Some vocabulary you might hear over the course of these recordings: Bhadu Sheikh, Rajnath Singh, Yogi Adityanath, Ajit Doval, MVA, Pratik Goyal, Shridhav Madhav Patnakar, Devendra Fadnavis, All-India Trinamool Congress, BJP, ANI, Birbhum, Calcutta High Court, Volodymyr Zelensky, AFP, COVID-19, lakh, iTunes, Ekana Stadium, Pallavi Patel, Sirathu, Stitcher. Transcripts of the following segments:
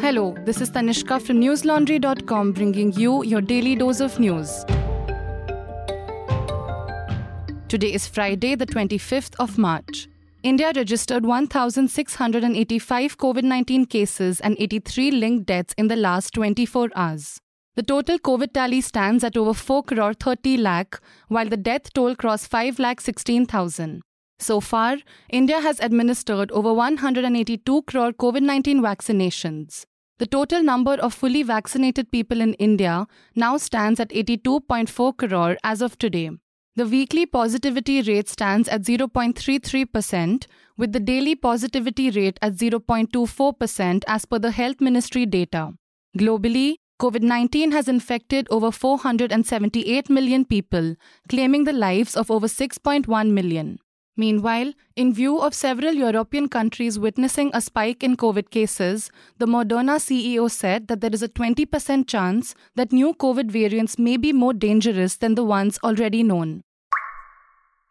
Hello, this is Tanishka from newslaundry.com bringing you your daily dose of news. Today is Friday, the 25th of March. India registered 1,685 COVID-19 cases and 83 linked deaths in the last 24 hours. The total COVID tally stands at over 4.30 crore, while the death toll crossed 5.16 lakh. So far, India has administered over 182 crore COVID-19 vaccinations. The total number of fully vaccinated people in India now stands at 82.4 crore as of today. The weekly positivity rate stands at 0.33%, with the daily positivity rate at 0.24% as per the Health Ministry data. Globally, COVID-19 has infected over 478 million people, claiming the lives of over 6.1 million. Meanwhile, in view of several European countries witnessing a spike in COVID cases, the Moderna CEO said that there is a 20% chance that new COVID variants may be more dangerous than the ones already known.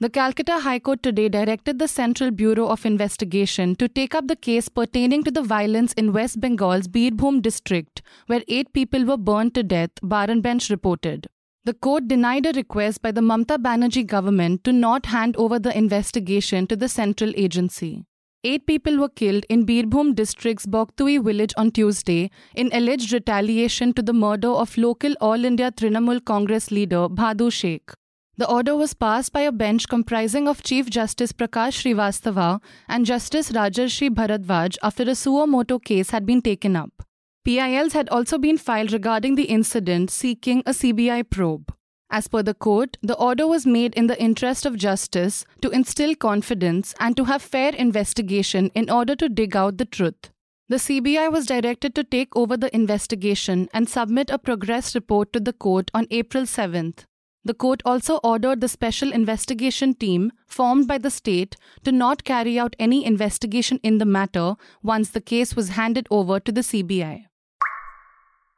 The Calcutta High Court today directed the Central Bureau of Investigation to take up the case pertaining to the violence in West Bengal's Birbhum district, where 8 people were burned to death, Baran Bench reported. The court denied a request by the Mamata Banerjee government to not hand over the investigation to the central agency. 8 people were killed in Birbhum district's Bogtui village on Tuesday in alleged retaliation to the murder of local All-India Trinamool Congress leader Bhadu Sheikh. The order was passed by a bench comprising of Chief Justice Prakash Srivastava and Justice Rajasekhar Bharadwaj after a suo motu case had been taken up. PILs had also been filed regarding the incident, seeking a CBI probe. As per the court, the order was made in the interest of justice, to instill confidence and to have fair investigation in order to dig out the truth. The CBI was directed to take over the investigation and submit a progress report to the court on April 7th. The court also ordered the special investigation team, formed by the state, to not carry out any investigation in the matter once the case was handed over to the CBI.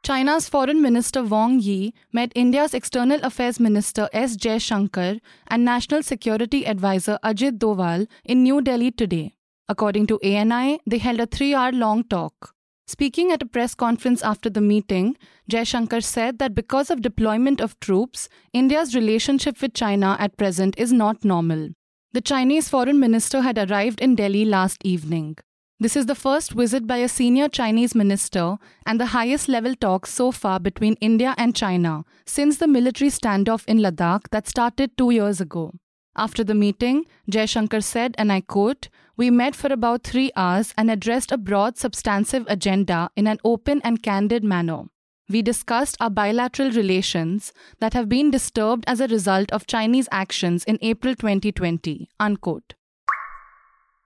China's Foreign Minister Wang Yi met India's External Affairs Minister S. Jaishankar and National Security Advisor Ajit Doval in New Delhi today. According to ANI, they held a 3-hour-long talk. Speaking at a press conference after the meeting, Jaishankar said that because of deployment of troops, India's relationship with China at present is not normal. The Chinese foreign minister had arrived in Delhi last evening. This is the first visit by a senior Chinese minister and the highest level talks so far between India and China since the military standoff in Ladakh that started 2 years ago. After the meeting, Jaishankar said, and I quote, "We met for about 3 hours and addressed a broad, substantive agenda in an open and candid manner. We discussed our bilateral relations that have been disturbed as a result of Chinese actions in April 2020, unquote.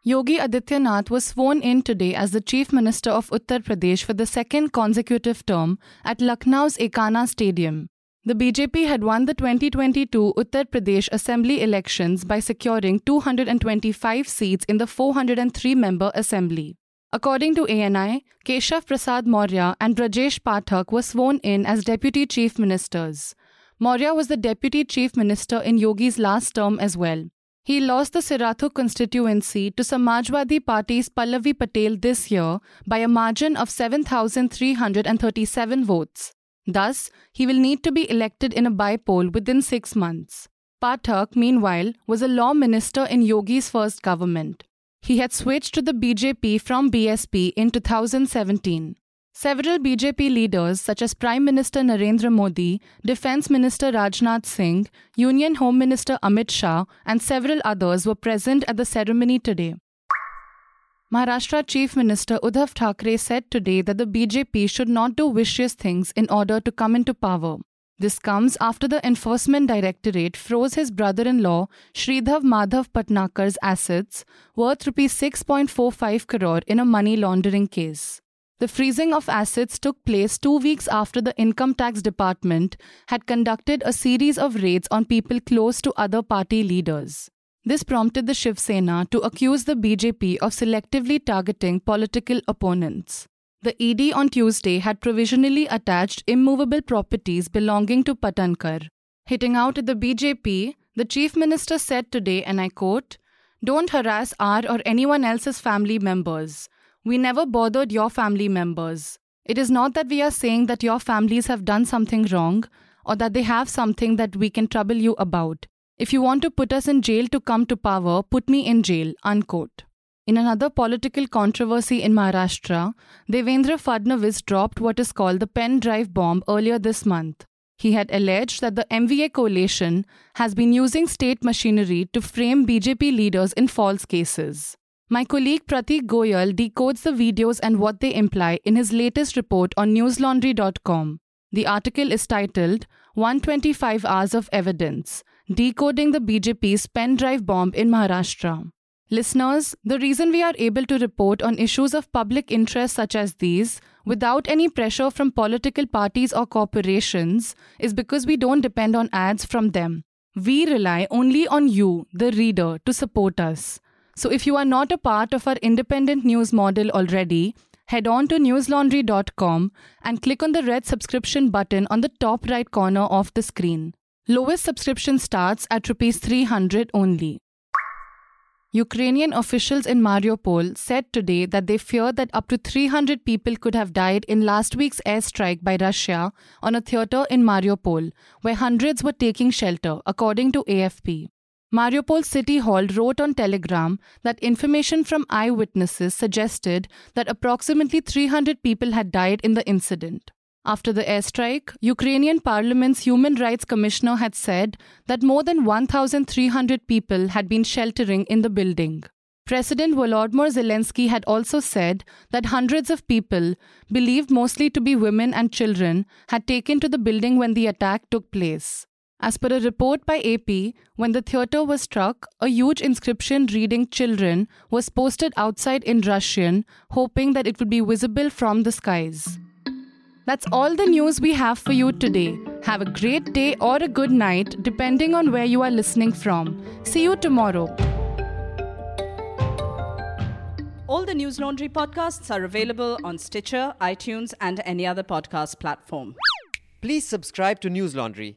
Yogi Adityanath was sworn in today as the Chief Minister of Uttar Pradesh for the second consecutive term at Lucknow's Ekana Stadium. The BJP had won the 2022 Uttar Pradesh Assembly elections by securing 225 seats in the 403-member assembly. According to ANI, Keshav Prasad Maurya and Rajesh Pathak were sworn in as deputy chief ministers. Maurya was the deputy chief minister in Yogi's last term as well. He lost the Sirathu constituency to Samajwadi Party's Pallavi Patel this year by a margin of 7,337 votes. Thus, he will need to be elected in a by-poll within 6 months. Pathak, meanwhile, was a law minister in Yogi's first government. He had switched to the BJP from BSP in 2017. Several BJP leaders, such as Prime Minister Narendra Modi, Defence Minister Rajnath Singh, Union Home Minister Amit Shah, and several others were present at the ceremony today. Maharashtra Chief Minister Uddhav Thackeray said today that the BJP should not do vicious things in order to come into power. This comes after the Enforcement Directorate froze his brother-in-law Shridhav Madhav Patnakar's assets worth ₹6.45 crore in a money laundering case. The freezing of assets took place 2 weeks after the Income Tax Department had conducted a series of raids on people close to other party leaders. This prompted the Shiv Sena to accuse the BJP of selectively targeting political opponents. The ED on Tuesday had provisionally attached immovable properties belonging to Patankar. Hitting out at the BJP, the Chief Minister said today, and I quote, "Don't harass our or anyone else's family members. We never bothered your family members. It is not that we are saying that your families have done something wrong or that they have something that we can trouble you about. If you want to put us in jail to come to power, put me in jail, unquote. In another political controversy in Maharashtra, Devendra Fadnavis dropped what is called the pen drive bomb earlier this month. He had alleged that the MVA coalition has been using state machinery to frame BJP leaders in false cases. My colleague Pratik Goyal decodes the videos and what they imply in his latest report on newslaundry.com. The article is titled 125 Hours of Evidence, Decoding the BJP's Pen Drive Bomb in Maharashtra. Listeners, the reason we are able to report on issues of public interest such as these without any pressure from political parties or corporations is because we don't depend on ads from them. We rely only on you, the reader, to support us. So if you are not a part of our independent news model already, head on to newslaundry.com and click on the red subscription button on the top right corner of the screen. Lowest subscription starts at Rs 300 only. Ukrainian officials in Mariupol said today that they fear that up to 300 people could have died in last week's airstrike by Russia on a theater in Mariupol, where hundreds were taking shelter, according to AFP. Mariupol City Hall wrote on Telegram that information from eyewitnesses suggested that approximately 300 people had died in the incident. After the airstrike, Ukrainian Parliament's Human Rights Commissioner had said that more than 1,300 people had been sheltering in the building. President Volodymyr Zelensky had also said that hundreds of people, believed mostly to be women and children, had taken to the building when the attack took place. As per a report by AP, when the theatre was struck, a huge inscription reading "Children" was posted outside in Russian, hoping that it would be visible from the skies. That's all the news we have for you today. Have a great day or a good night, depending on where you are listening from. See you tomorrow. All the News Laundry podcasts are available on Stitcher, iTunes, and any other podcast platform. Please subscribe to News Laundry.